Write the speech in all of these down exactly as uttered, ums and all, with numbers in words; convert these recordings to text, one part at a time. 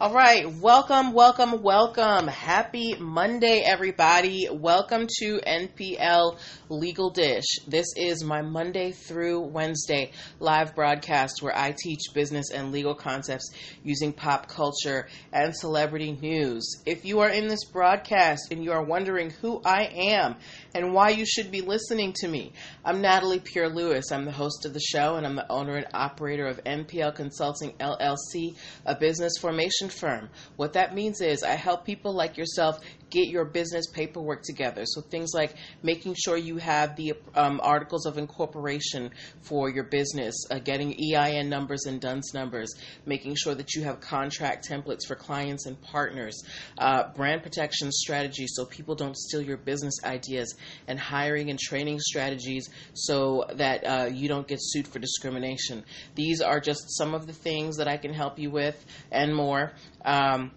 All right, welcome, welcome, welcome. Happy Monday, everybody. Welcome to N P L Legal Dish. This is my Monday through Wednesday live broadcast where I teach business and legal concepts using pop culture and celebrity news. If you are in this broadcast and you are wondering who I am and why you should be listening to me, I'm Natalie Pierre-Lewis. I'm the host of the show, and I'm the owner and operator of N P L Consulting L L C, a business formation firm. What that means is I help people like yourself get your business paperwork together. So things like making sure you have the um, articles of incorporation for your business, uh, getting E I N numbers and D U N S numbers, making sure that you have contract templates for clients and partners, uh, brand protection strategies so people don't steal your business ideas, and hiring and training strategies so that uh, you don't get sued for discrimination. These are just some of the things that I can help you with and more. Um,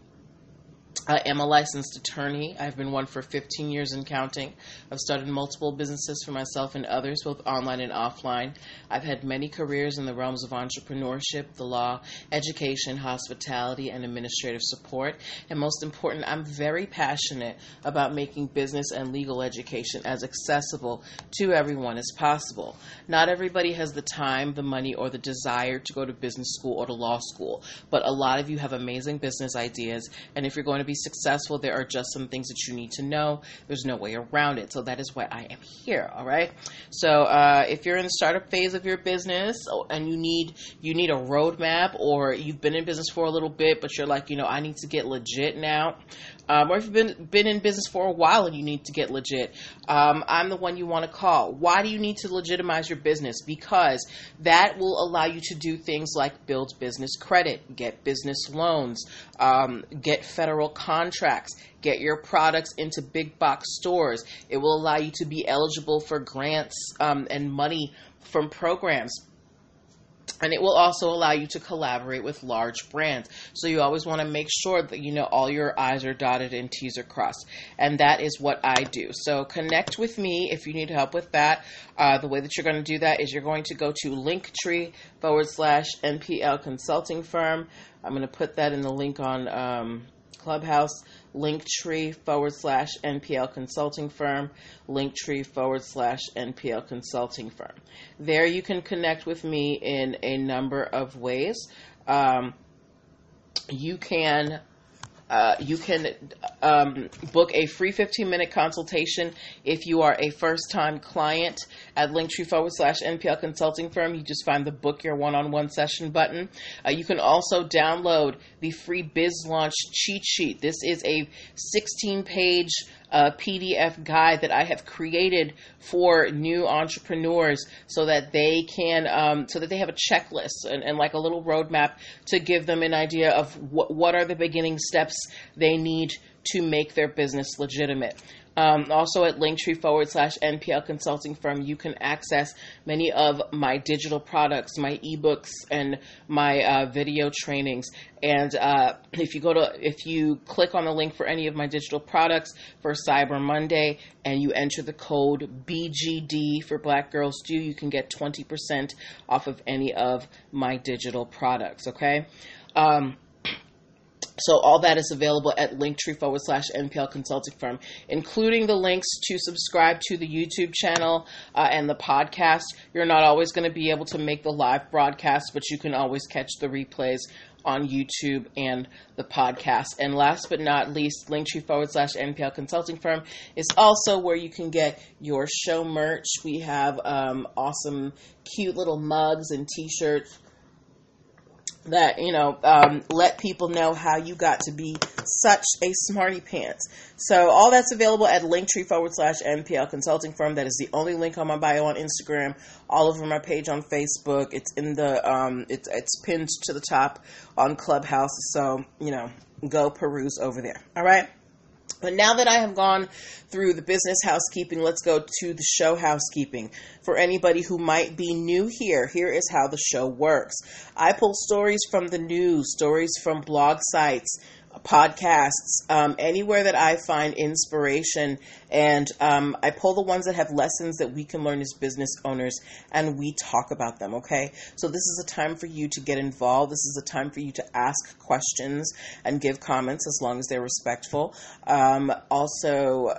I am a licensed attorney. I've been one for fifteen years and counting. I've started multiple businesses for myself and others, both online and offline. I've had many careers in the realms of entrepreneurship, the law, education, hospitality, and administrative support. And most important, I'm very passionate about making business and legal education as accessible to everyone as possible. Not everybody has the time, the money, or the desire to go to business school or to law school, but a lot of you have amazing business ideas, and if you're going to be successful, there are just some things that you need to know. There's no way around it. So that is why I am here. All right. So uh, if you're in the startup phase of your business and you need you need a roadmap, or you've been in business for a little bit, but you're like, you know, I need to get legit now. Um, or if you've been, been in business for a while and you need to get legit, um, I'm the one you want to call. Why do you need to legitimize your business? Because that will allow you to do things like build business credit, get business loans, um, get federal contracts, get your products into big box stores. It will allow you to be eligible for grants um, and money from programs. And it will also allow you to collaborate with large brands. So you always want to make sure that, you know, all your I's are dotted and T's are crossed. And that is what I do. So connect with me if you need help with that. Uh, the way that you're going to do that is you're going to go to Linktree forward slash N P L Consulting Firm. I'm going to put that in the link on um, Clubhouse. Linktree forward slash N P L Consulting Firm, Linktree forward slash N P L Consulting Firm. There you can connect with me in a number of ways. Um, you can Uh, you can um, book a free fifteen minute consultation if you are a first-time client at Linktree forward slash N P L Consulting Firm. You just find the book your one-on-one session button. Uh, you can also download the free Biz Launch cheat sheet. This is a sixteen page uh, P D F guide that I have created for new entrepreneurs so that they can, um, so that they have a checklist and, and like a little roadmap to give them an idea of what, what are the beginning steps they need to make their business legitimate. Um, also at Linktree forward slash N P L Consulting Firm, you can access many of my digital products, my ebooks, and my uh, video trainings. And uh, if you go to, if you click on the link for any of my digital products for Cyber Monday, and you enter the code B G D for Black Girls Do, you can get twenty percent off of any of my digital products. Okay. Um, So all that is available at Linktree forward slash N P L Consulting Firm, including the links to subscribe to the YouTube channel uh, and the podcast. You're not always going to be able to make the live broadcast, but you can always catch the replays on YouTube and the podcast. And last but not least, Linktree forward slash N P L Consulting Firm is also where you can get your show merch. We have um, awesome, cute little mugs and t-shirts that, you know, um, let people know how you got to be such a smarty pants. So all that's available at Linktree forward slash N P L Consulting Firm. That is the only link on my bio on Instagram, all over my page on Facebook. It's in the, um, it's, it's pinned to the top on Clubhouse. So, you know, go peruse over there. All right. But now that I have gone through the business housekeeping, let's go to the show housekeeping. For anybody who might be new here, here is how the show works. I pull stories from the news, stories from blog sites, podcasts, um, anywhere that I find inspiration, and um, I pull the ones that have lessons that we can learn as business owners, and we talk about them, okay? So this is a time for you to get involved. This is a time for you to ask questions and give comments as long as they're respectful. Um, also,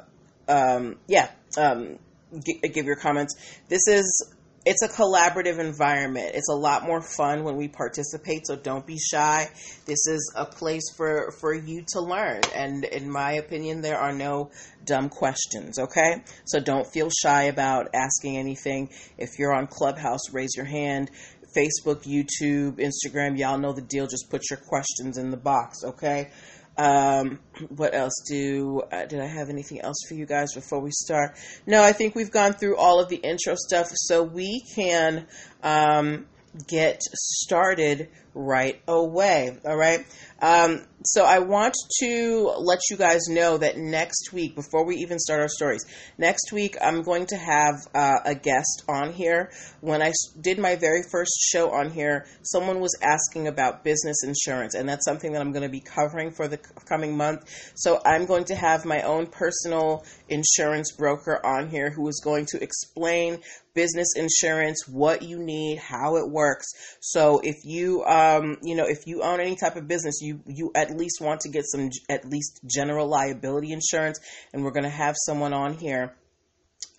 um, yeah, um, g- give your comments. This is... It's a collaborative environment. It's a lot more fun when we participate, so don't be shy. This is a place for, for you to learn. And in my opinion, there are no dumb questions, okay? So don't feel shy about asking anything. If you're on Clubhouse, raise your hand. Facebook, YouTube, Instagram, y'all know the deal. Just put your questions in the box, okay? Um, what else do, uh, did I have anything else for you guys before we start? No, I think we've gone through all of the intro stuff, so we can, um, get started right away. All right. Um, so I want to let you guys know that next week, before we even start our stories, next week, I'm going to have uh, a guest on here. When I did my very first show on here, someone was asking about business insurance, and that's something that I'm going to be covering for the coming month. So I'm going to have my own personal insurance broker on here who is going to explain business insurance, what you need, how it works. So if you, um, you know, if you own any type of business, you, you at least want to get some, at least general liability insurance. And we're going to have someone on here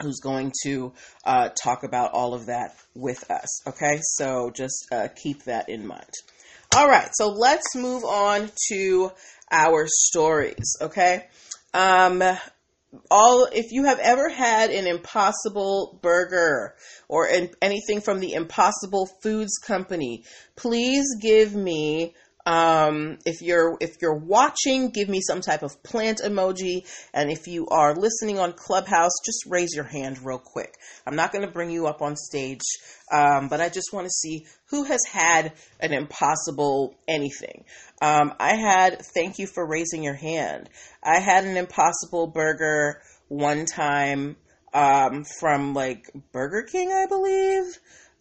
who's going to, uh, talk about all of that with us. Okay. So just, uh, keep that in mind. All right. So let's move on to our stories. Okay. Um, All, if you have ever had an Impossible burger or in, anything from the Impossible Foods company, please give me, um, if you're, if you're watching, give me some type of plant emoji. And if you are listening on Clubhouse, just raise your hand real quick. I'm not going to bring you up on stage. Um, but I just want to see who has had an Impossible anything. Um, I had, thank you for raising your hand. I had an Impossible burger one time, um, from like Burger King, I believe.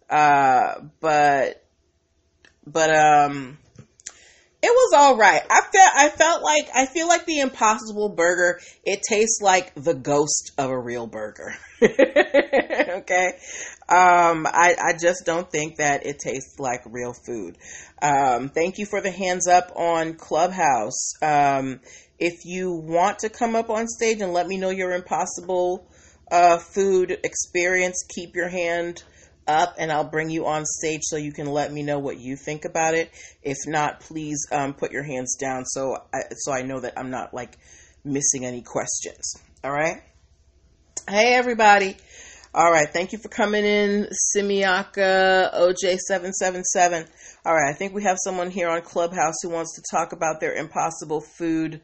Uh, but, but, um, it was all right. I felt, I felt like, I feel like the Impossible burger, it tastes like the ghost of a real burger. Okay. Um, I, I just don't think that it tastes like real food. Um, thank you for the hands up on Clubhouse. Um, if you want to come up on stage and let me know your Impossible, uh, food experience, keep your hand up and I'll bring you on stage so you can let me know what you think about it. If not, please, um, put your hands down. So I, so I know that I'm not like missing any questions. All right. Hey everybody. All right. Thank you for coming in. Simiaka O J seven seven seven. All right. I think we have someone here on Clubhouse who wants to talk about their Impossible food.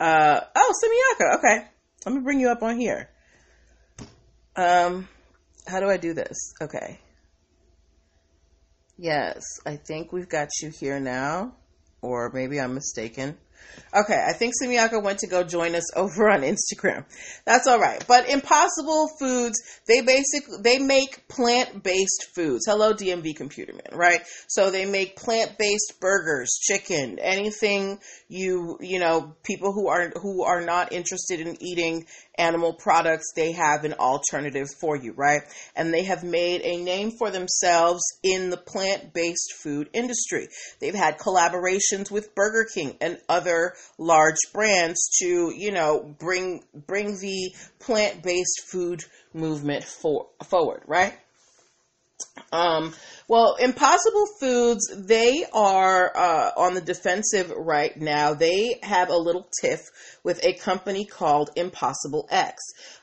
Uh, oh, Simiaka. Okay. Let me bring you up on here. Um, How do I do this? Okay. Yes, I think we've got you here now, or maybe I'm mistaken. Okay, I think Simiaka went to go join us over on Instagram. That's all right. But Impossible Foods, they basically, they make plant-based foods. Hello, D M V computer man, right? So they make plant-based burgers, chicken, anything you, you know, people who are, who are not interested in eating animal products, they have an alternative for you, right? And they have made a name for themselves in the plant-based food industry. They've had collaborations with Burger King and other large brands to, you know, bring bring the plant-based food movement for, forward, right? Um, well, Impossible Foods, they are, uh, on the defensive right now. They have a little tiff with a company called Impossible X.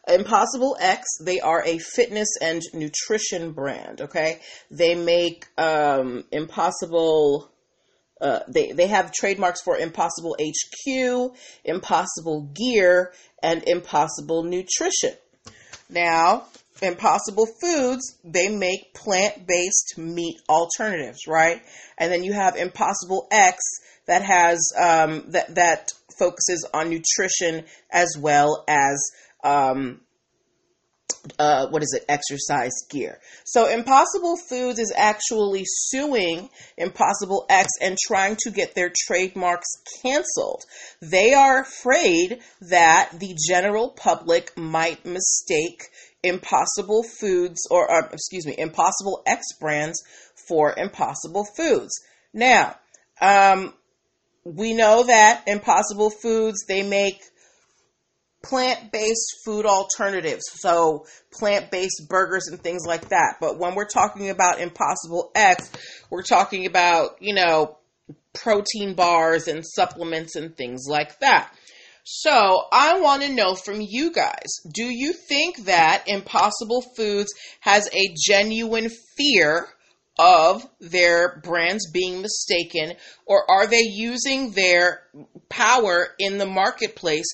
Impossible X, they are a fitness and nutrition brand. Okay. They make, um, Impossible, uh, they, they have trademarks for Impossible H Q, Impossible Gear, and Impossible Nutrition. Now, Impossible Foods, they make plant-based meat alternatives, right? And then you have Impossible X that has, um, that, that focuses on nutrition as well as, um, uh, what is it, exercise gear. So Impossible Foods is actually suing Impossible X and trying to get their trademarks canceled. They are afraid that the general public might mistake Impossible Foods or, uh, excuse me, Impossible X brands for Impossible Foods. Now, um, we know that Impossible Foods, they make plant-based food alternatives, so plant-based burgers and things like that. But when we're talking about Impossible X, we're talking about, you know, protein bars and supplements and things like that. So I want to know from you guys, do you think that Impossible Foods has a genuine fear of their brands being mistaken, or are they using their power in the marketplace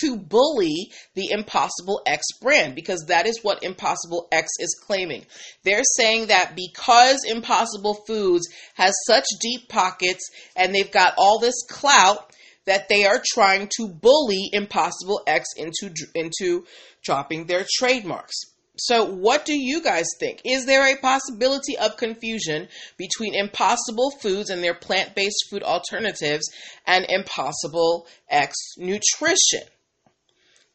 to bully the Impossible X brand? Because that is what Impossible X is claiming. They're saying that because Impossible Foods has such deep pockets and they've got all this clout, that they are trying to bully Impossible X into, into dropping their trademarks. So what do you guys think? Is there a possibility of confusion between Impossible Foods and their plant-based food alternatives and Impossible X Nutrition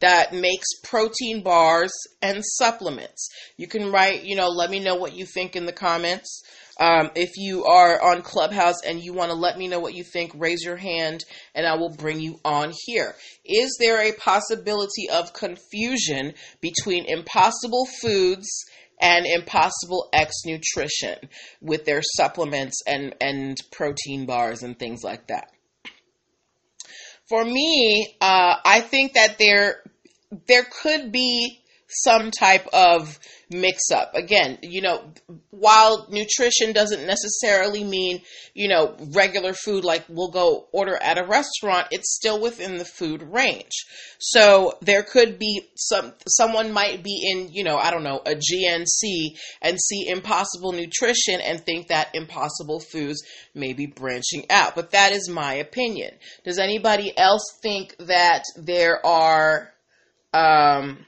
that makes protein bars and supplements? You can write, you know, let me know what you think in the comments. Um, if you are on Clubhouse and you want to let me know what you think, raise your hand and I will bring you on here. Is there a possibility of confusion between Impossible Foods and Impossible X Nutrition with their supplements and, and protein bars and things like that? For me, uh, I think that there, there could be some type of mix up. Again, you know, while nutrition doesn't necessarily mean, you know, regular food, like we'll go order at a restaurant, it's still within the food range. So there could be some, someone might be in, you know, I don't know, a G N C and see Impossible Nutrition and think that Impossible Foods may be branching out. But that is my opinion. Does anybody else think that there are, um,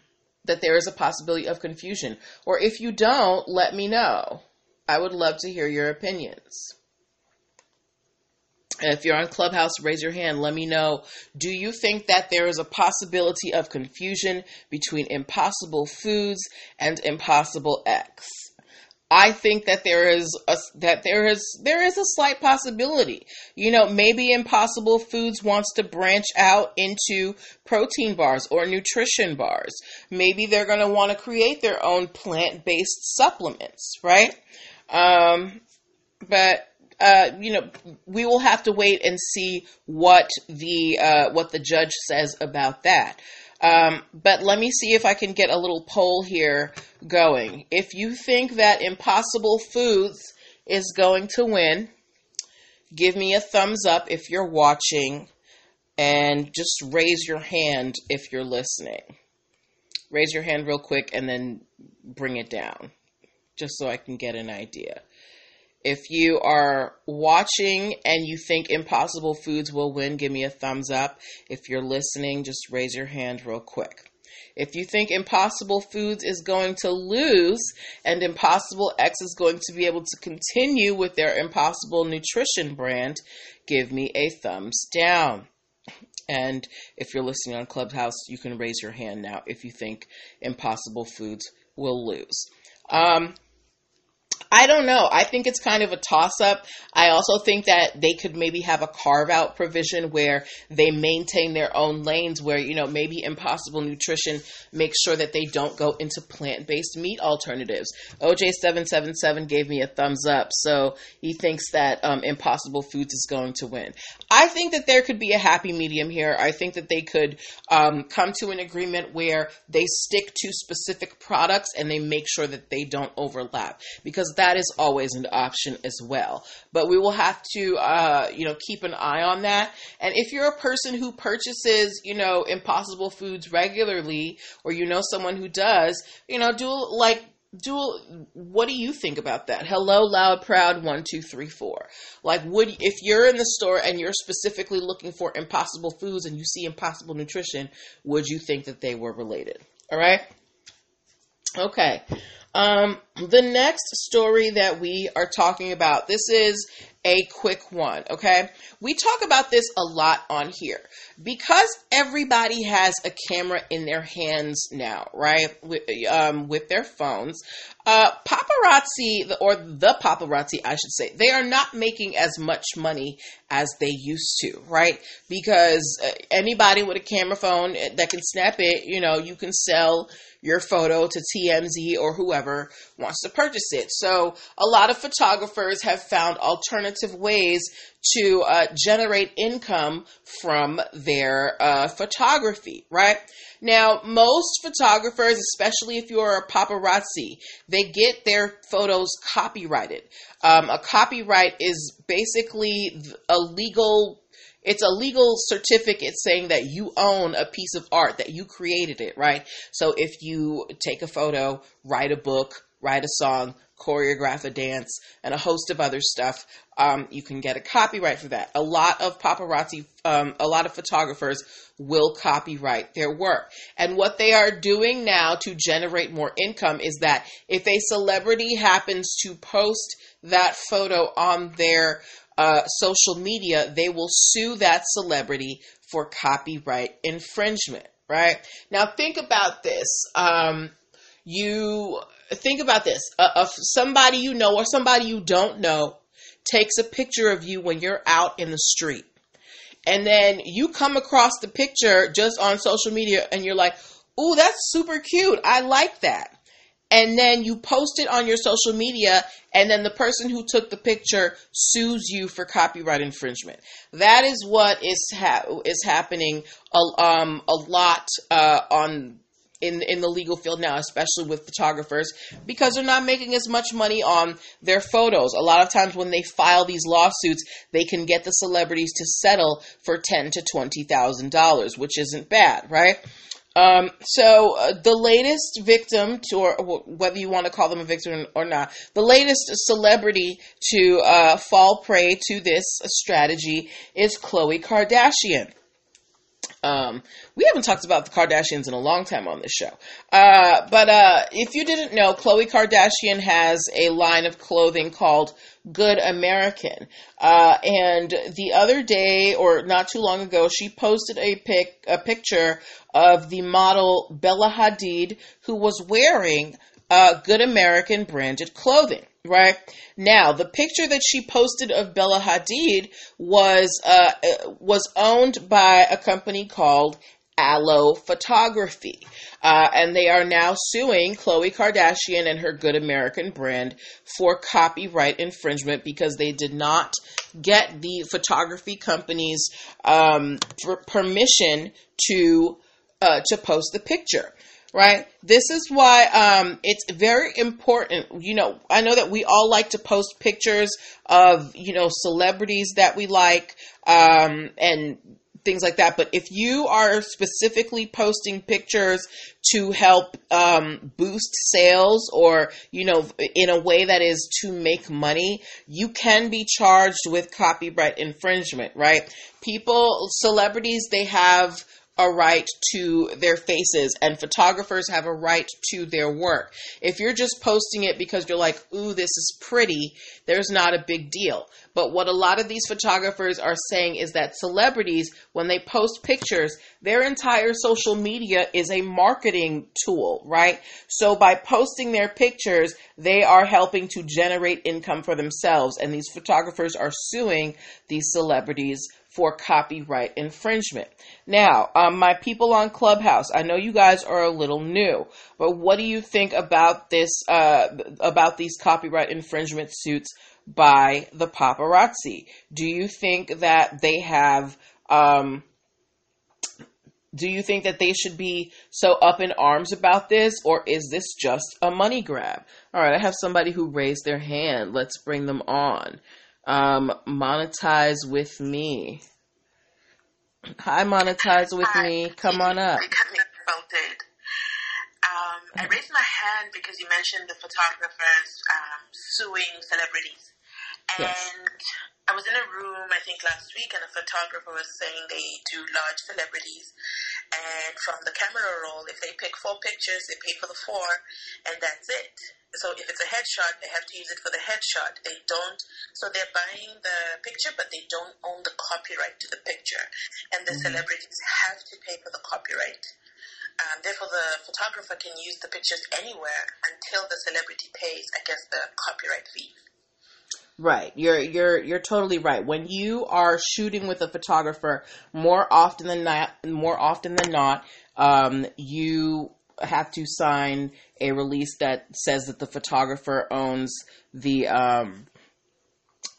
that there is a possibility of confusion? Or if you don't, let me know. I would love to hear your opinions. And if you're on Clubhouse, raise your hand. Let me know. Do you think that there is a possibility of confusion between Impossible Foods and Impossible X? I think that there is a, that there is there is a slight possibility. You know, maybe Impossible Foods wants to branch out into protein bars or nutrition bars. Maybe they're going to want to create their own plant-based supplements, right? Um, but uh, you know, we will have to wait and see what the uh, what the judge says about that. Um, but let me see if I can get a little poll here going. If you think that Impossible Foods is going to win, give me a thumbs up if you're watching, and just raise your hand if you're listening. Raise your hand real quick and then bring it down, just so I can get an idea. If you are watching and you think Impossible Foods will win, give me a thumbs up. If you're listening, just raise your hand real quick. If you think Impossible Foods is going to lose and Impossible X is going to be able to continue with their Impossible Nutrition brand, give me a thumbs down. And if you're listening on Clubhouse, you can raise your hand now if you think Impossible Foods will lose. Um... I don't know. I think it's kind of a toss-up. I also think that they could maybe have a carve-out provision where they maintain their own lanes where, you know, maybe Impossible Nutrition makes sure that they don't go into plant-based meat alternatives. O J seven seven seven gave me a thumbs up, so he thinks that um, Impossible Foods is going to win. I think that there could be a happy medium here. I think that they could um, come to an agreement where they stick to specific products and they make sure that they don't overlap, because that That is always an option as well. But we will have to, uh, you know, keep an eye on that. And if you're a person who purchases, you know, Impossible Foods regularly, or you know someone who does, you know, do like, do what do you think about that? Hello, loud, proud, one, two, three, four. Like, would if you're in the store and you're specifically looking for Impossible Foods and you see Impossible Nutrition, would you think that they were related? All right. Okay. Um, the next story that we are talking about, this is a quick one, okay? We talk about this a lot on here because everybody has a camera in their hands now, right? With, um, with their phones. Uh, paparazzi, or the paparazzi, I should say, they are not making as much money as they used to, right? Because anybody with a camera phone that can snap it, you know, you can sell your photo to T M Z or whoever wants to purchase it. So a lot of photographers have found alternative ways to uh, generate income from their uh, photography, right? Now, most photographers, especially if you're a paparazzi, they get their photos copyrighted. Um, a copyright is basically a legal It's a legal certificate saying that you own a piece of art, that you created it, right? So if you take a photo, write a book, write a song, choreograph a dance, and a host of other stuff, um, you can get a copyright for that. A lot of paparazzi, um, a lot of photographers will copyright their work. And what they are doing now to generate more income is that if a celebrity happens to post that photo on their Uh, social media, they will sue that celebrity for copyright infringement, right? Now think about this. Um, you think about this. Uh, if somebody you know or somebody you don't know takes a picture of you when you're out in the street, and then you come across the picture just on social media and you're like, "Ooh, that's super cute. I like that." And then you post it on your social media, and then the person who took the picture sues you for copyright infringement. That is what is ha- is happening a, um, a lot uh, on in in the legal field now, especially with photographers, because they're not making as much money on their photos. A lot of times when they file these lawsuits, they can get the celebrities to settle for ten thousand to twenty thousand dollars, which isn't bad, right? Um, so uh, the latest victim to, or whether you want to call them a victim or not, the latest celebrity to uh, fall prey to this strategy is Khloe Kardashian. Um, we haven't talked about the Kardashians in a long time on this show. Uh, but uh, if you didn't know, Khloe Kardashian has a line of clothing called Good American. Uh, and the other day, or not too long ago, she posted a pic, a picture of the model Bella Hadid, who was wearing uh, Good American branded clothing. Right now, the picture that she posted of Bella Hadid was uh, was owned by a company called A L O Photography, uh, and they are now suing Khloe Kardashian and her Good American brand for copyright infringement because they did not get the photography company's um, permission to uh, to post the picture. Right? This is why um, it's very important. You know, I know that we all like to post pictures of, you know, celebrities that we like um, and things like that. But if you are specifically posting pictures to help um, boost sales or, you know, in a way that is to make money, you can be charged with copyright infringement, right? People, celebrities, they have a right to their faces, and photographers have a right to their work. If you're just posting it because you're like, ooh, this is pretty, there's not a big deal. But what a lot of these photographers are saying is that celebrities, when they post pictures, their entire social media is a marketing tool, right? So by posting their pictures, they are helping to generate income for themselves, and these photographers are suing these celebrities for copyright infringement. Now, um, my people on Clubhouse, I know you guys are a little new, but what do you think about this, uh, about these copyright infringement suits by the paparazzi? Do you think that they have, um, do you think that they should be so up in arms about this, or is this just a money grab? All right, I have somebody who raised their hand. Let's bring them on. Um, monetize with me. Hi, monetize with Hi. me. Come on up. Um, I raised my hand because you mentioned the photographers um, suing celebrities, and yes. I was in a room, I think last week, and a photographer was saying they do large celebrities, and from the camera roll, if they pick four pictures, they pay for the four, and that's it. So if it's a headshot, they have to use it for the headshot. They don't, so they're buying the picture, but they don't own the copyright to the picture, and the mm-hmm. celebrities have to pay for the copyright. Um, therefore, the photographer can use the pictures anywhere until the celebrity pays, I guess, the copyright fee. Right. You're, you're, you're totally right. When you are shooting with a photographer, more often than not, more often than not, um, you have to sign a release that says that the photographer owns the, um,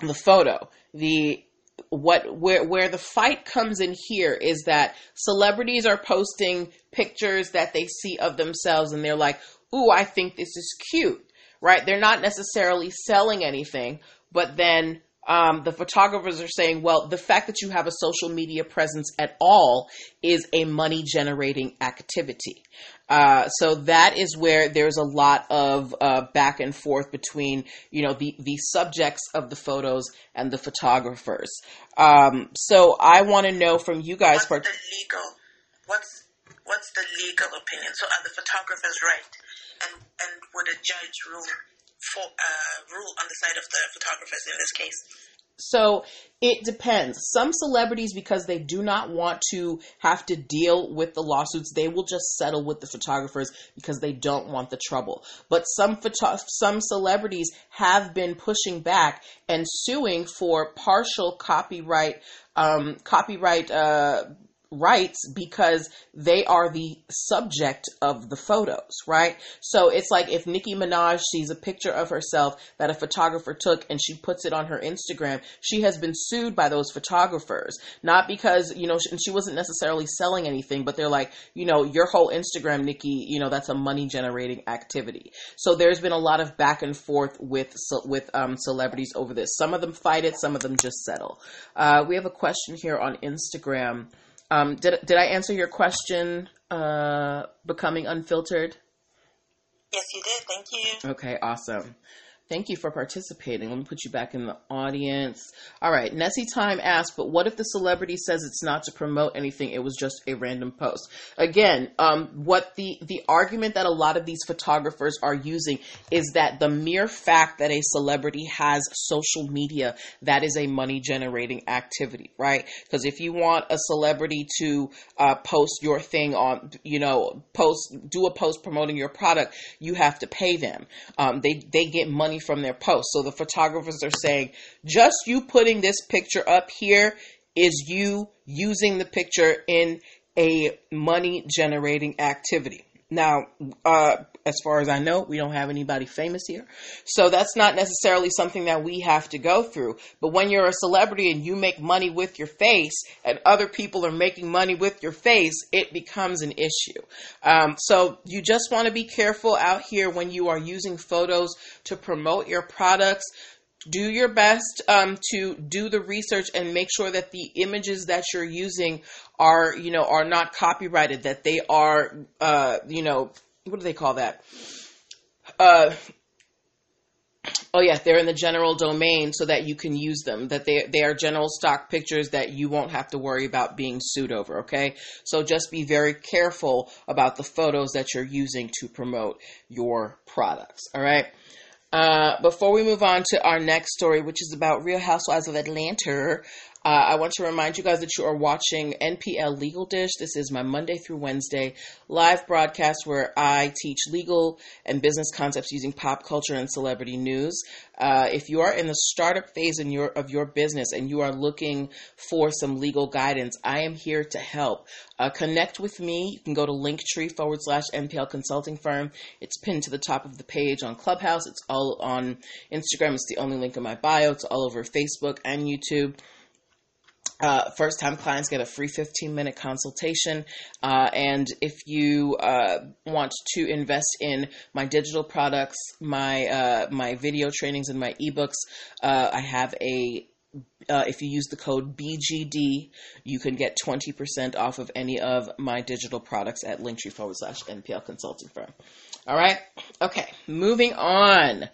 the photo. The, what, where, where the fight comes in here is that celebrities are posting pictures that they see of themselves and they're like, ooh, I think this is cute. Right? They're not necessarily selling anything. But then um, the photographers are saying, well, the fact that you have a social media presence at all is a money generating activity. Uh, so that is where there's a lot of uh, back and forth between, you know, the, the subjects of the photos and the photographers. Um, so I want to know from you guys. What's part- the legal? What's, what's the legal opinion? So are the photographers right? And, and would a judge rule? For, uh, rule on the side of the photographers in this case? So it depends. Some celebrities, because they do not want to have to deal with the lawsuits, they will just settle with the photographers because they don't want the trouble. But some photo- some celebrities have been pushing back and suing for partial copyright um, copyright uh, rights because they are the subject of the photos, right? So it's like if Nicki Minaj sees a picture of herself that a photographer took and she puts it on her Instagram, she has been sued by those photographers, not because, you know, and she wasn't necessarily selling anything, but they're like, you know, your whole Instagram, Nicki, you know, that's a money generating activity. So there's been a lot of back and forth with, with um, celebrities over this. Some of them fight it, some of them just settle. Uh, we have a question here on Instagram. Um, did did I answer your question, uh, becoming unfiltered? Yes, you did. Thank you. Okay, awesome. Thank you for participating. Let me put you back in the audience. All right. Nessie Time asked, but what if the celebrity says it's not to promote anything? It was just a random post. Again, um, what the, the argument that a lot of these photographers are using is that the mere fact that a celebrity has social media, that is a money generating activity, right? Because if you want a celebrity to, uh, post your thing on, you know, post, do a post promoting your product, you have to pay them. Um, they, they get money from their posts. So the photographers are saying, just you putting this picture up here is you using the picture in a money generating activity. Now, uh, as far as I know, we don't have anybody famous here. So that's not necessarily something that we have to go through. But when you're a celebrity and you make money with your face and other people are making money with your face, it becomes an issue. Um, so you just want to be careful out here when you are using photos to promote your products. Do your best um, to do the research and make sure that the images that you're using are, you know, are not copyrighted, that they are, uh, you know, what do they call that? Uh, oh yeah, they're in the general domain so that you can use them, that they, they are general stock pictures that you won't have to worry about being sued over, okay? So just be very careful about the photos that you're using to promote your products, all right? Uh, before we move on to our next story, which is about Real Housewives of Atlanta, uh, I want to remind you guys that you are watching N P L Legal Dish. This is my Monday through Wednesday live broadcast where I teach legal and business concepts using pop culture and celebrity news. Uh, if you are in the startup phase in your, of your business and you are looking for some legal guidance, I am here to help. Uh, connect with me. You can go to Linktree forward slash N P L Consulting Firm. It's pinned to the top of the page on Clubhouse. It's all on Instagram. It's the only link in my bio. It's all over Facebook and YouTube. Uh, first-time clients get a free fifteen-minute consultation, uh, and if you uh, want to invest in my digital products, my uh, my video trainings, and my ebooks, uh, I have a. Uh, if you use the code B G D, you can get twenty percent off of any of my digital products at Linktree forward slash N P L Consulting Firm. All right. Okay. Moving on.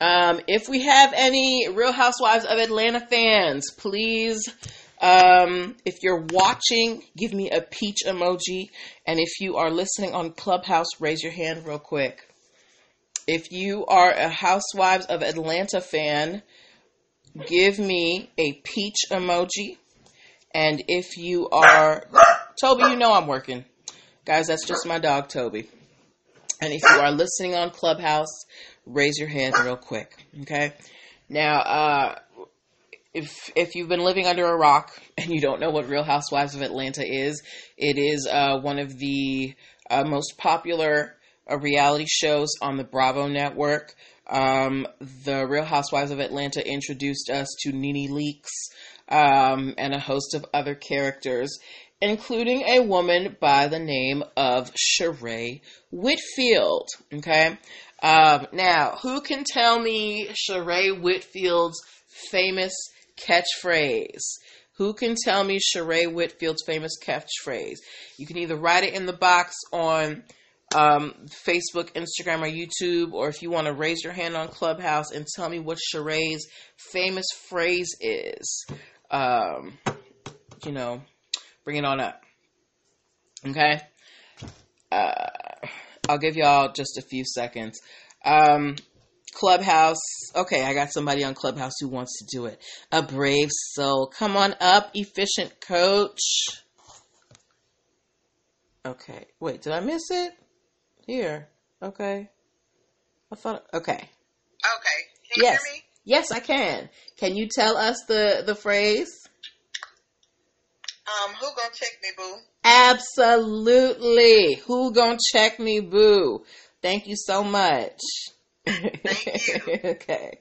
Um, if we have any Real Housewives of Atlanta fans, please, um, if you're watching, give me a peach emoji. And if you are listening on Clubhouse, raise your hand real quick. If you are a Housewives of Atlanta fan, give me a peach emoji. And if you are... Toby, you know I'm working. Guys, that's just my dog, Toby. And if you are listening on Clubhouse, raise your hand real quick, okay? Now, uh, if if you've been living under a rock and you don't know what Real Housewives of Atlanta is, it is uh, one of the uh, most popular uh, reality shows on the Bravo network. Um, the Real Housewives of Atlanta introduced us to Nene Leakes um, and a host of other characters, including a woman by the name of Sheree Whitfield, okay? Um, now, who can tell me Sheree Whitfield's famous catchphrase? Who can tell me Sheree Whitfield's famous catchphrase? You can either write it in the box on um, Facebook, Instagram, or YouTube, or if you want to raise your hand on Clubhouse and tell me what Sheree's famous phrase is, um, you know... Bring it on up. Okay? Uh, I'll give y'all just a few seconds. Um, Clubhouse. Okay, I got somebody on Clubhouse who wants to do it. A brave soul. Come on up, efficient coach. Okay. Wait, did I miss it? Here. Okay. I thought... Okay. Okay. Can you yes. hear me? Yes, I can. Can you tell us the, the phrase? Um, who gonna check me, boo? Absolutely. Who gonna check me, boo? Thank you so much. Thank you. Okay.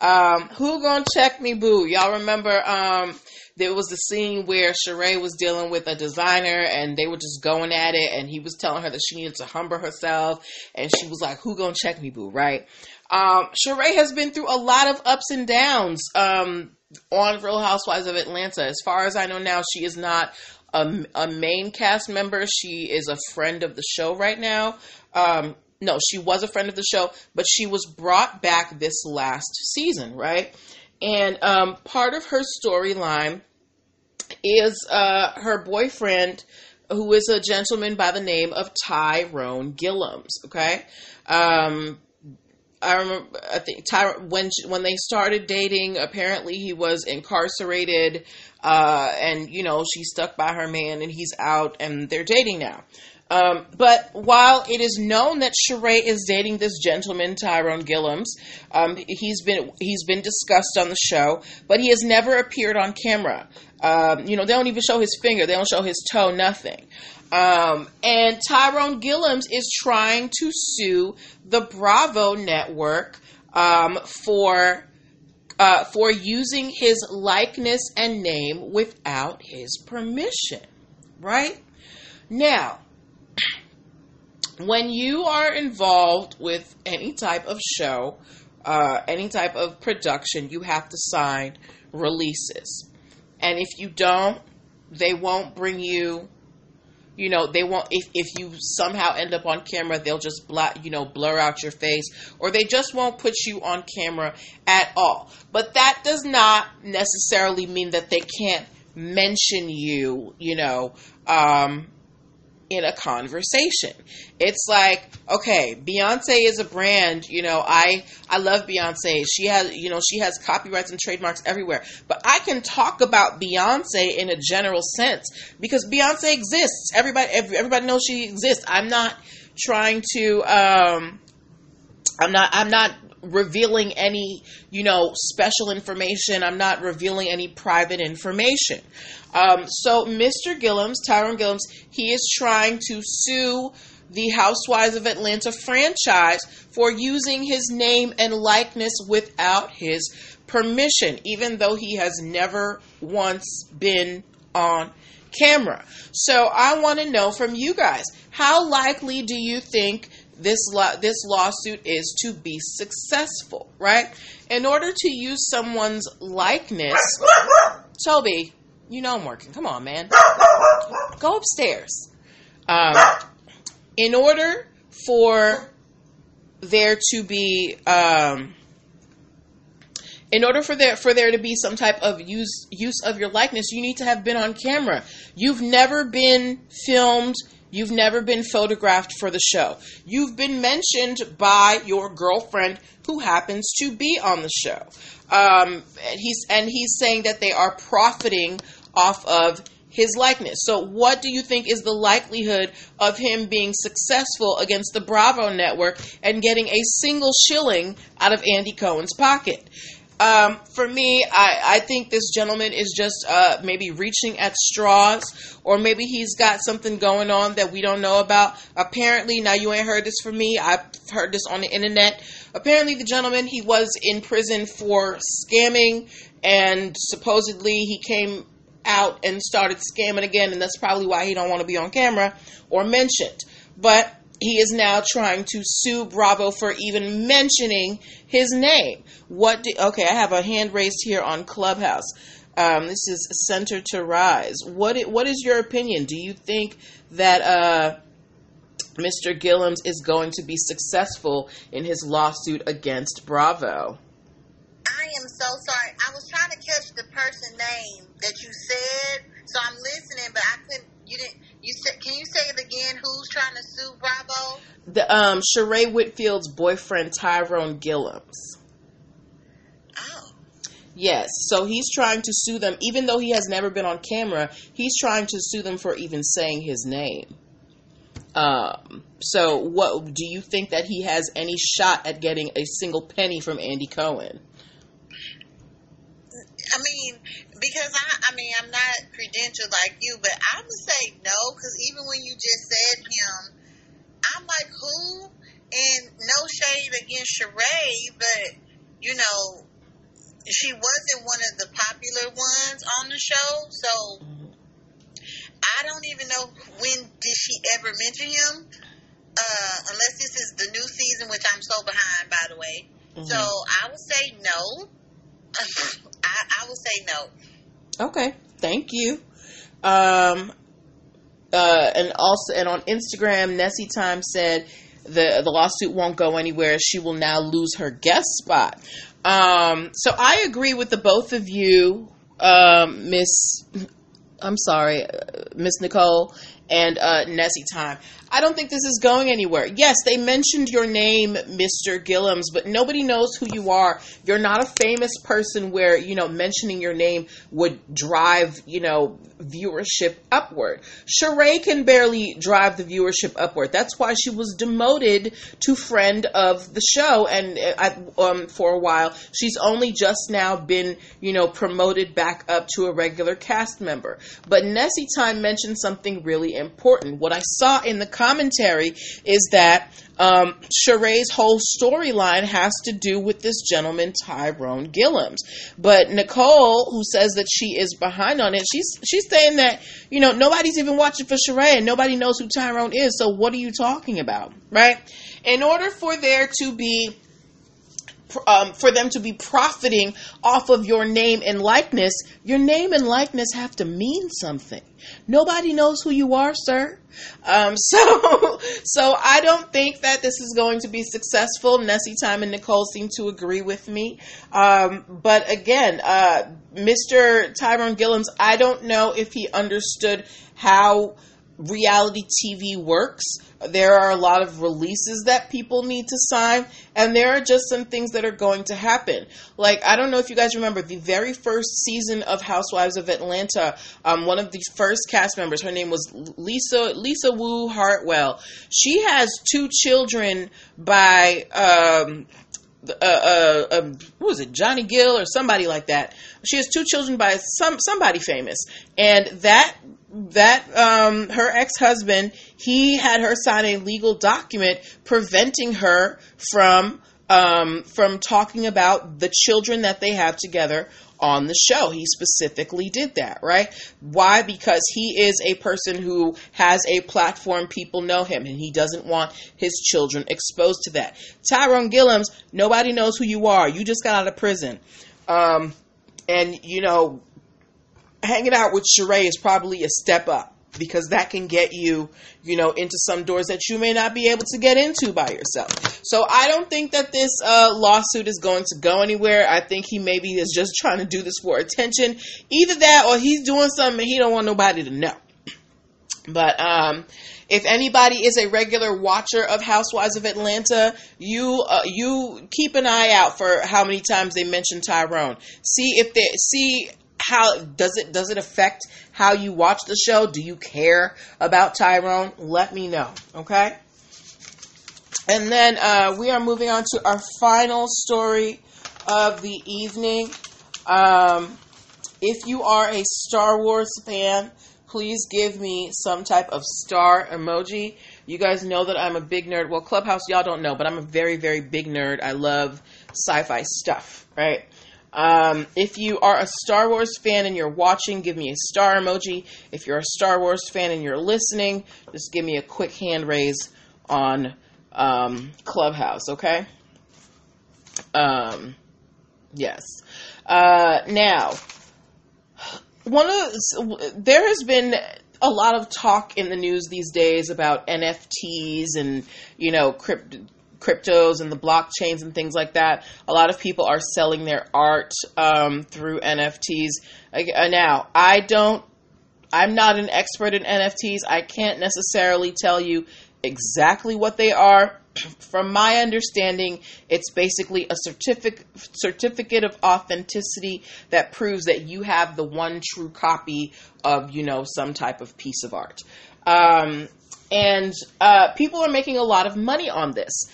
Um, who gonna check me, boo? Y'all remember, um, there was the scene where Sheree was dealing with a designer and they were just going at it and he was telling her that she needed to humble herself and she was like, who gonna check me, boo? Right. Um, Sheree has been through a lot of ups and downs, um, on Real Housewives of Atlanta. As far as I know now, she is not a, a main cast member. She is a friend of the show right now. Um, no, she was a friend of the show, but she was brought back this last season, right? And um, part of her storyline is uh, her boyfriend, who is a gentleman by the name of Tyrone Gilliams, okay? Um... I remember, I think Ty, when, when they started dating, apparently he was incarcerated, uh, and you know, she's stuck by her man and he's out and they're dating now. Um, but while it is known that Sheree is dating this gentleman, Tyrone Gilliams, um, he's been, he's been discussed on the show, but he has never appeared on camera. Um, you know, they don't even show his finger. They don't show his toe, nothing. Um, and Tyrone Gilliams is trying to sue the Bravo network, um, for, uh, for using his likeness and name without his permission, right? Now, when you are involved with any type of show, uh, any type of production, you have to sign releases. And if you don't, they won't bring you, you know, they won't, if, if you somehow end up on camera, they'll just blur, you know, blur out your face, or they just won't put you on camera at all. But that does not necessarily mean that they can't mention you, you know, um, in a conversation. It's like, okay, Beyonce is a brand, you know, I, I love Beyonce. She has, you know, she has copyrights and trademarks everywhere, but I can talk about Beyonce in a general sense because Beyonce exists. Everybody, everybody knows she exists. I'm not trying to, um, I'm not, I'm not revealing any, you know, special information. I'm not revealing any private information. Um, so Mister Gilliams, Tyrone Gilliams, he is trying to sue the Housewives of Atlanta franchise for using his name and likeness without his permission, even though he has never once been on camera. So I want to know from you guys, how likely do you think This lo- this lawsuit is to be successful, right? In order to use someone's likeness, Toby, you know I'm working. Come on, man. Go upstairs. Um, in order for there to be um, In order for there for there to be some type of use use of your likeness, you need to have been on camera. You've never been filmed. You've never been photographed for the show. You've been mentioned by your girlfriend who happens to be on the show. Um, and he's and he's saying that they are profiting off of his likeness. So what do you think is the likelihood of him being successful against the Bravo network and getting a single shilling out of Andy Cohen's pocket? Um, for me, I, I think this gentleman is just uh, maybe reaching at straws, or maybe he's got something going on that we don't know about. Apparently, now you ain't heard this from me, I've heard this on the internet. Apparently, the gentleman, he was in prison for scamming, and supposedly he came out and started scamming again, and that's probably why he don't want to be on camera or mentioned. But he is now trying to sue Bravo for even mentioning his name. What? Do, okay, I have a hand raised here on Clubhouse. Um, this is Center to Rise. What? What is your opinion? Do you think that uh, Mister Gilliams is going to be successful in his lawsuit against Bravo? I am so sorry. I was trying to catch the person's name that you said, so I'm listening, but I couldn't. You didn't. You said, can you say it again? Who's trying to sue Bravo? The um, Sheree Whitfield's boyfriend, Tyrone Gilliams. Oh. Yes. So he's trying to sue them, even though he has never been on camera. He's trying to sue them for even saying his name. Um. So, what do you think that he has any shot at getting a single penny from Andy Cohen? I mean, because I, I mean, I'm not credentialed like you, but I would say no, because even when you just said him, I'm like, who? And no shade against Sheree, but, you know, she wasn't one of the popular ones on the show, so I don't even know when did she ever mention him, uh, unless this is the new season, which I'm so behind, by the way. Mm-hmm. So I would say no. I, I would say no. Okay, thank you. Um, uh, and also, and on Instagram, Nessie Time said the the lawsuit won't go anywhere. She will now lose her guest spot. Um, so I agree with the both of you, um, Miss. I'm sorry, Miss Nicole and uh, Nessie Time. I don't think this is going anywhere. Yes, they mentioned your name, Mister Gilliams, but nobody knows who you are. You're not a famous person where, you know, mentioning your name would drive, you know, viewership upward. Sheree can barely drive the viewership upward. That's why she was demoted to friend of the show. And uh, um, for a while, she's only just now been, you know, promoted back up to a regular cast member. But Nessie Time mentioned something really important. What I saw in the commentary is that um, Sheree's whole storyline has to do with this gentleman, Tyrone Gilliams. But Nicole, who says that she is behind on it, she's she's saying that, you know, nobody's even watching for Sheree and nobody knows who Tyrone is. So what are you talking about, right? In order for there to be Um, for them to be profiting off of your name and likeness, your name and likeness have to mean something. Nobody knows who you are, sir. Um, so, so I don't think that this is going to be successful. Nessie Time and Nicole seem to agree with me. Um, but again, uh, Mister Tyrone Gilliams, I don't know if he understood how reality T V works. There are a lot of releases that people need to sign, and there are just some things that are going to happen. Like, I don't know if you guys remember the very first season of Housewives of Atlanta, um, one of the first cast members, her name was Lisa Lisa Woo Hartwell. She has two children by um Uh, uh, uh, who was it? Johnny Gill or somebody like that. She has two children by some somebody famous, and that that um, her ex-husband, he had her sign a legal document preventing her from um, from talking about the children that they have together on the show. He specifically did that, right? Why? Because he is a person who has a platform, people know him, and he doesn't want his children exposed to that. Tyrone Gilliams, nobody knows who you are. You just got out of prison. Um, and, you know, hanging out with Sheree is probably a step up, because that can get you, you know, into some doors that you may not be able to get into by yourself. So I don't think that this uh, lawsuit is going to go anywhere. I think he maybe is just trying to do this for attention. Either that or he's doing something and he don't want nobody to know. But um, if anybody is a regular watcher of Housewives of Atlanta, you uh, you keep an eye out for how many times they mention Tyrone. See if they see how does it does it affect how you watch the show. Do you care about Tyrone? Let me know, okay? And then uh, we are moving on to our final story of the evening. Um, if you are a Star Wars fan, please give me some type of star emoji. You guys know that I'm a big nerd. Well, Clubhouse, y'all don't know, but I'm a very, very big nerd. I love sci-fi stuff, right? Um, if you are a Star Wars fan and you're watching, give me a star emoji. If you're a Star Wars fan and you're listening, just give me a quick hand raise on um, Clubhouse, okay? Um, yes. Uh, now... One of the, there has been a lot of talk in the news these days about N F Ts and, you know, crypt, cryptos and the blockchains and things like that. A lot of people are selling their art um, through N F Ts. Now, I don't, I'm not an expert in N F Ts. I can't necessarily tell you exactly what they are. From my understanding, it's basically a certificate certificate of authenticity that proves that you have the one true copy of, you know, some type of piece of art. Um, and uh, people are making a lot of money on this.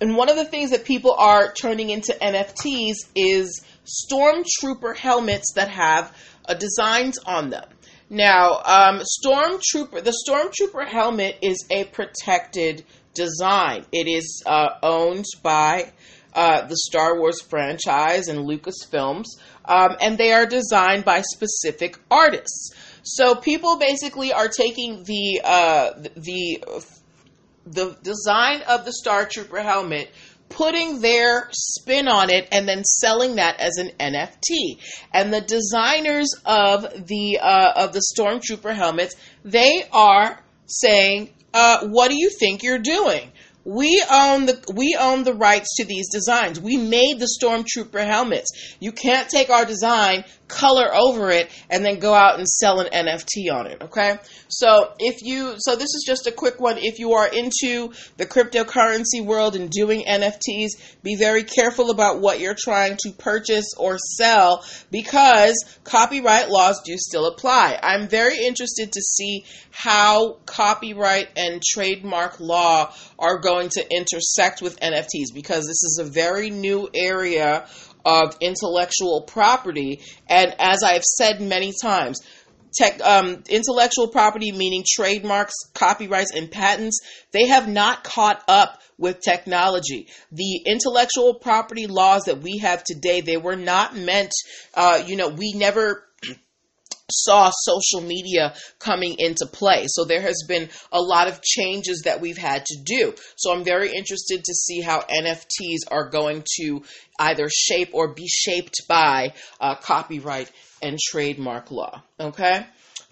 And one of the things that people are turning into N F Ts is stormtrooper helmets that have uh, designs on them. Now, um, stormtrooper the stormtrooper helmet is a protected design. It is uh, owned by uh, the Star Wars franchise and Lucasfilms, um, and they are designed by specific artists. So people basically are taking the uh, the the design of the Star Trooper helmet, putting their spin on it, and then selling that as an N F T. And the designers of the uh, of the Stormtrooper helmets, they are saying, Uh, what do you think you're doing? We own the we own the rights to these designs. We made the Stormtrooper helmets. You can't take our design, color over it, and then go out and sell an N F T on it, okay? So if you so this is just a quick one. If you are into the cryptocurrency world and doing N F Ts, be very careful about what you're trying to purchase or sell, because copyright laws do still apply. I'm very interested to see how copyright and trademark law are going to intersect with N F Ts, because this is a very new area of intellectual property. And as I've said many times, tech, um, intellectual property, meaning trademarks, copyrights, and patents, they have not caught up with technology. The intellectual property laws that we have today, they were not meant, uh, you know, we never saw social media coming into play. So there has been a lot of changes that we've had to do. So I'm very interested to see how N F Ts are going to either shape or be shaped by uh, copyright and trademark law. Okay?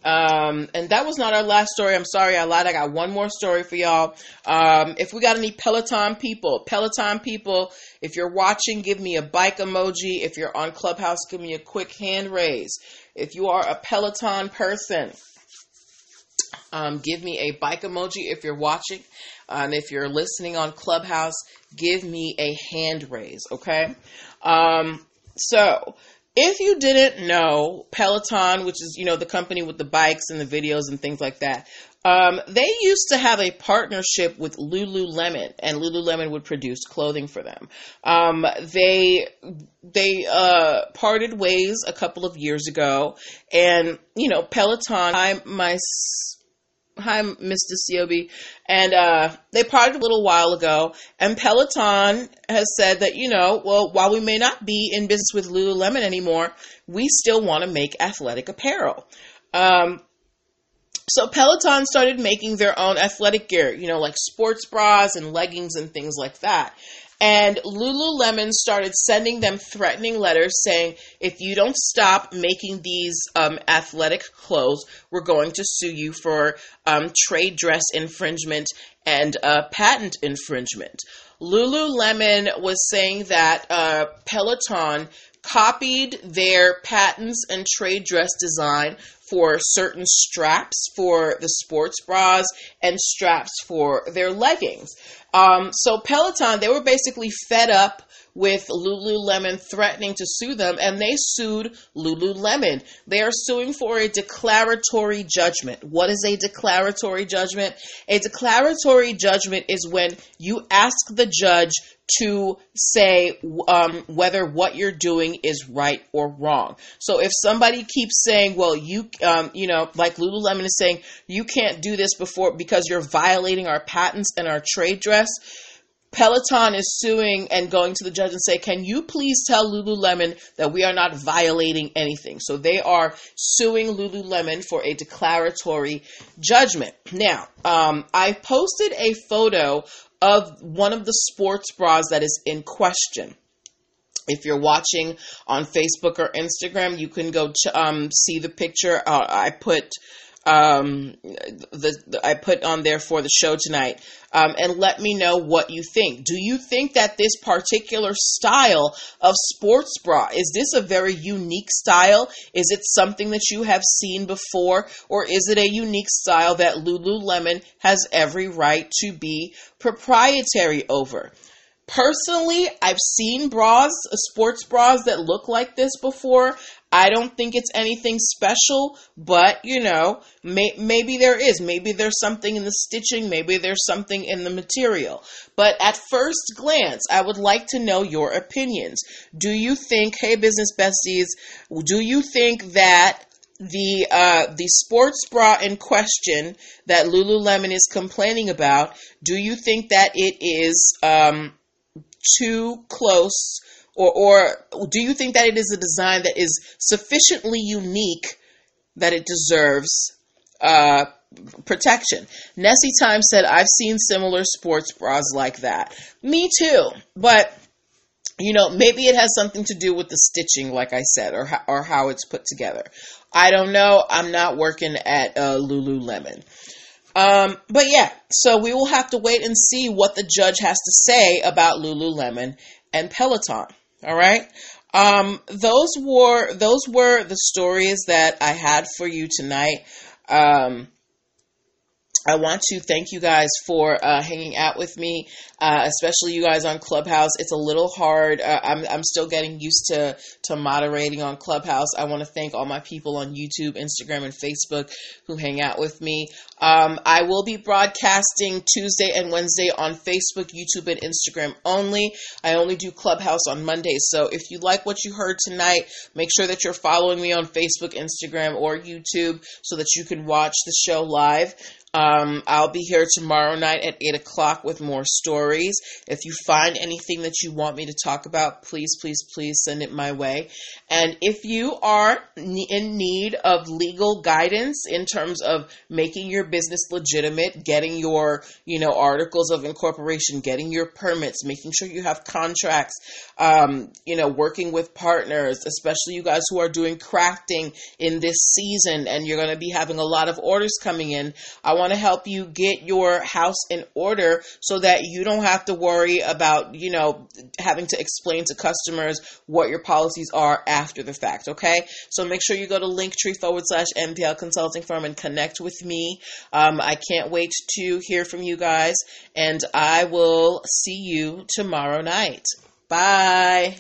Um, and that was not our last story. I'm sorry, I lied. I got one more story for y'all. Um, if we got any Peloton people, Peloton people, if you're watching, give me a bike emoji. If you're on Clubhouse, give me a quick hand raise. If you are a Peloton person, um, give me a bike emoji if you're watching. And um, if you're listening on Clubhouse, give me a hand raise, okay? Um, so... If you didn't know, Peloton, which is, you know, the company with the bikes and the videos and things like that, um, they used to have a partnership with Lululemon, and Lululemon would produce clothing for them. Um, they they uh, parted ways a couple of years ago, and, you know, Peloton, I, my... Hi, Mister Ciobi. And uh, they parted a little while ago, and Peloton has said that, you know, well, while we may not be in business with Lululemon anymore, we still want to make athletic apparel. Um, So Peloton started making their own athletic gear, you know, like sports bras and leggings and things like that. And Lululemon started sending them threatening letters saying, if you don't stop making these um, athletic clothes, we're going to sue you for um, trade dress infringement and uh, patent infringement. Lululemon was saying that uh, Peloton copied their patents and trade dress design for certain straps for the sports bras and straps for their leggings. Um, so Peloton, they were basically fed up with Lululemon threatening to sue them, and they sued Lululemon. They are suing for a declaratory judgment. What is a declaratory judgment? A declaratory judgment is when you ask the judge to say um, whether what you're doing is right or wrong. So if somebody keeps saying, well, you, um, you know, like Lululemon is saying, you can't do this before because you're violating our patents and our trade dress, Peloton is suing and going to the judge and say, can you please tell Lululemon that we are not violating anything? So they are suing Lululemon for a declaratory judgment. Now, um, I posted a photo of one of the sports bras that is in question. If you're watching on Facebook or Instagram, you can go ch- um, see the picture. Uh, I put... Um, the, the I put on there for the show tonight, um, and let me know what you think. Do you think that this particular style of sports bra, is this a very unique style? Is it something that you have seen before, or is it a unique style that Lululemon has every right to be proprietary over? Personally, I've seen bras, sports bras that look like this before. I don't think it's anything special, but, you know, may, maybe there is. Maybe there's something in the stitching. Maybe there's something in the material. But at first glance, I would like to know your opinions. Do you think, hey, business besties, do you think that the uh, the sports bra in question that Lululemon is complaining about, do you think that it is... Um, too close, or or do you think that it is a design that is sufficiently unique that it deserves uh, protection? Nessie Time said, I've seen similar sports bras like that. Me too, but... You know, maybe it has something to do with the stitching, like I said, or or how it's put together. I don't know. I'm not working at uh, Lululemon. Um, but yeah, so we will have to wait and see what the judge has to say about Lululemon and Peloton. All right. Um, those were, those were the stories that I had for you tonight. Um, I want to thank you guys for uh, hanging out with me, uh, especially you guys on Clubhouse. It's a little hard. Uh, I'm I'm still getting used to to moderating on Clubhouse. I want to thank all my people on YouTube, Instagram, and Facebook who hang out with me. Um, I will be broadcasting Tuesday and Wednesday on Facebook, YouTube, and Instagram only. I only do Clubhouse on Mondays. So if you like what you heard tonight, make sure that you're following me on Facebook, Instagram, or YouTube so that you can watch the show live. Um, I'll be here tomorrow night at eight o'clock with more stories. If you find anything that you want me to talk about, please, please, please send it my way. And if you are in need of legal guidance in terms of making your business legitimate, getting your, you know, articles of incorporation, getting your permits, making sure you have contracts, um, you know, working with partners, especially you guys who are doing crafting in this season and you're going to be having a lot of orders coming in, I want want to help you get your house in order so that you don't have to worry about, you know, having to explain to customers what your policies are after the fact, okay? So make sure you go to Linktree forward slash N P L Consulting Firm and connect with me. Um, I can't wait to hear from you guys, and I will see you tomorrow night. Bye.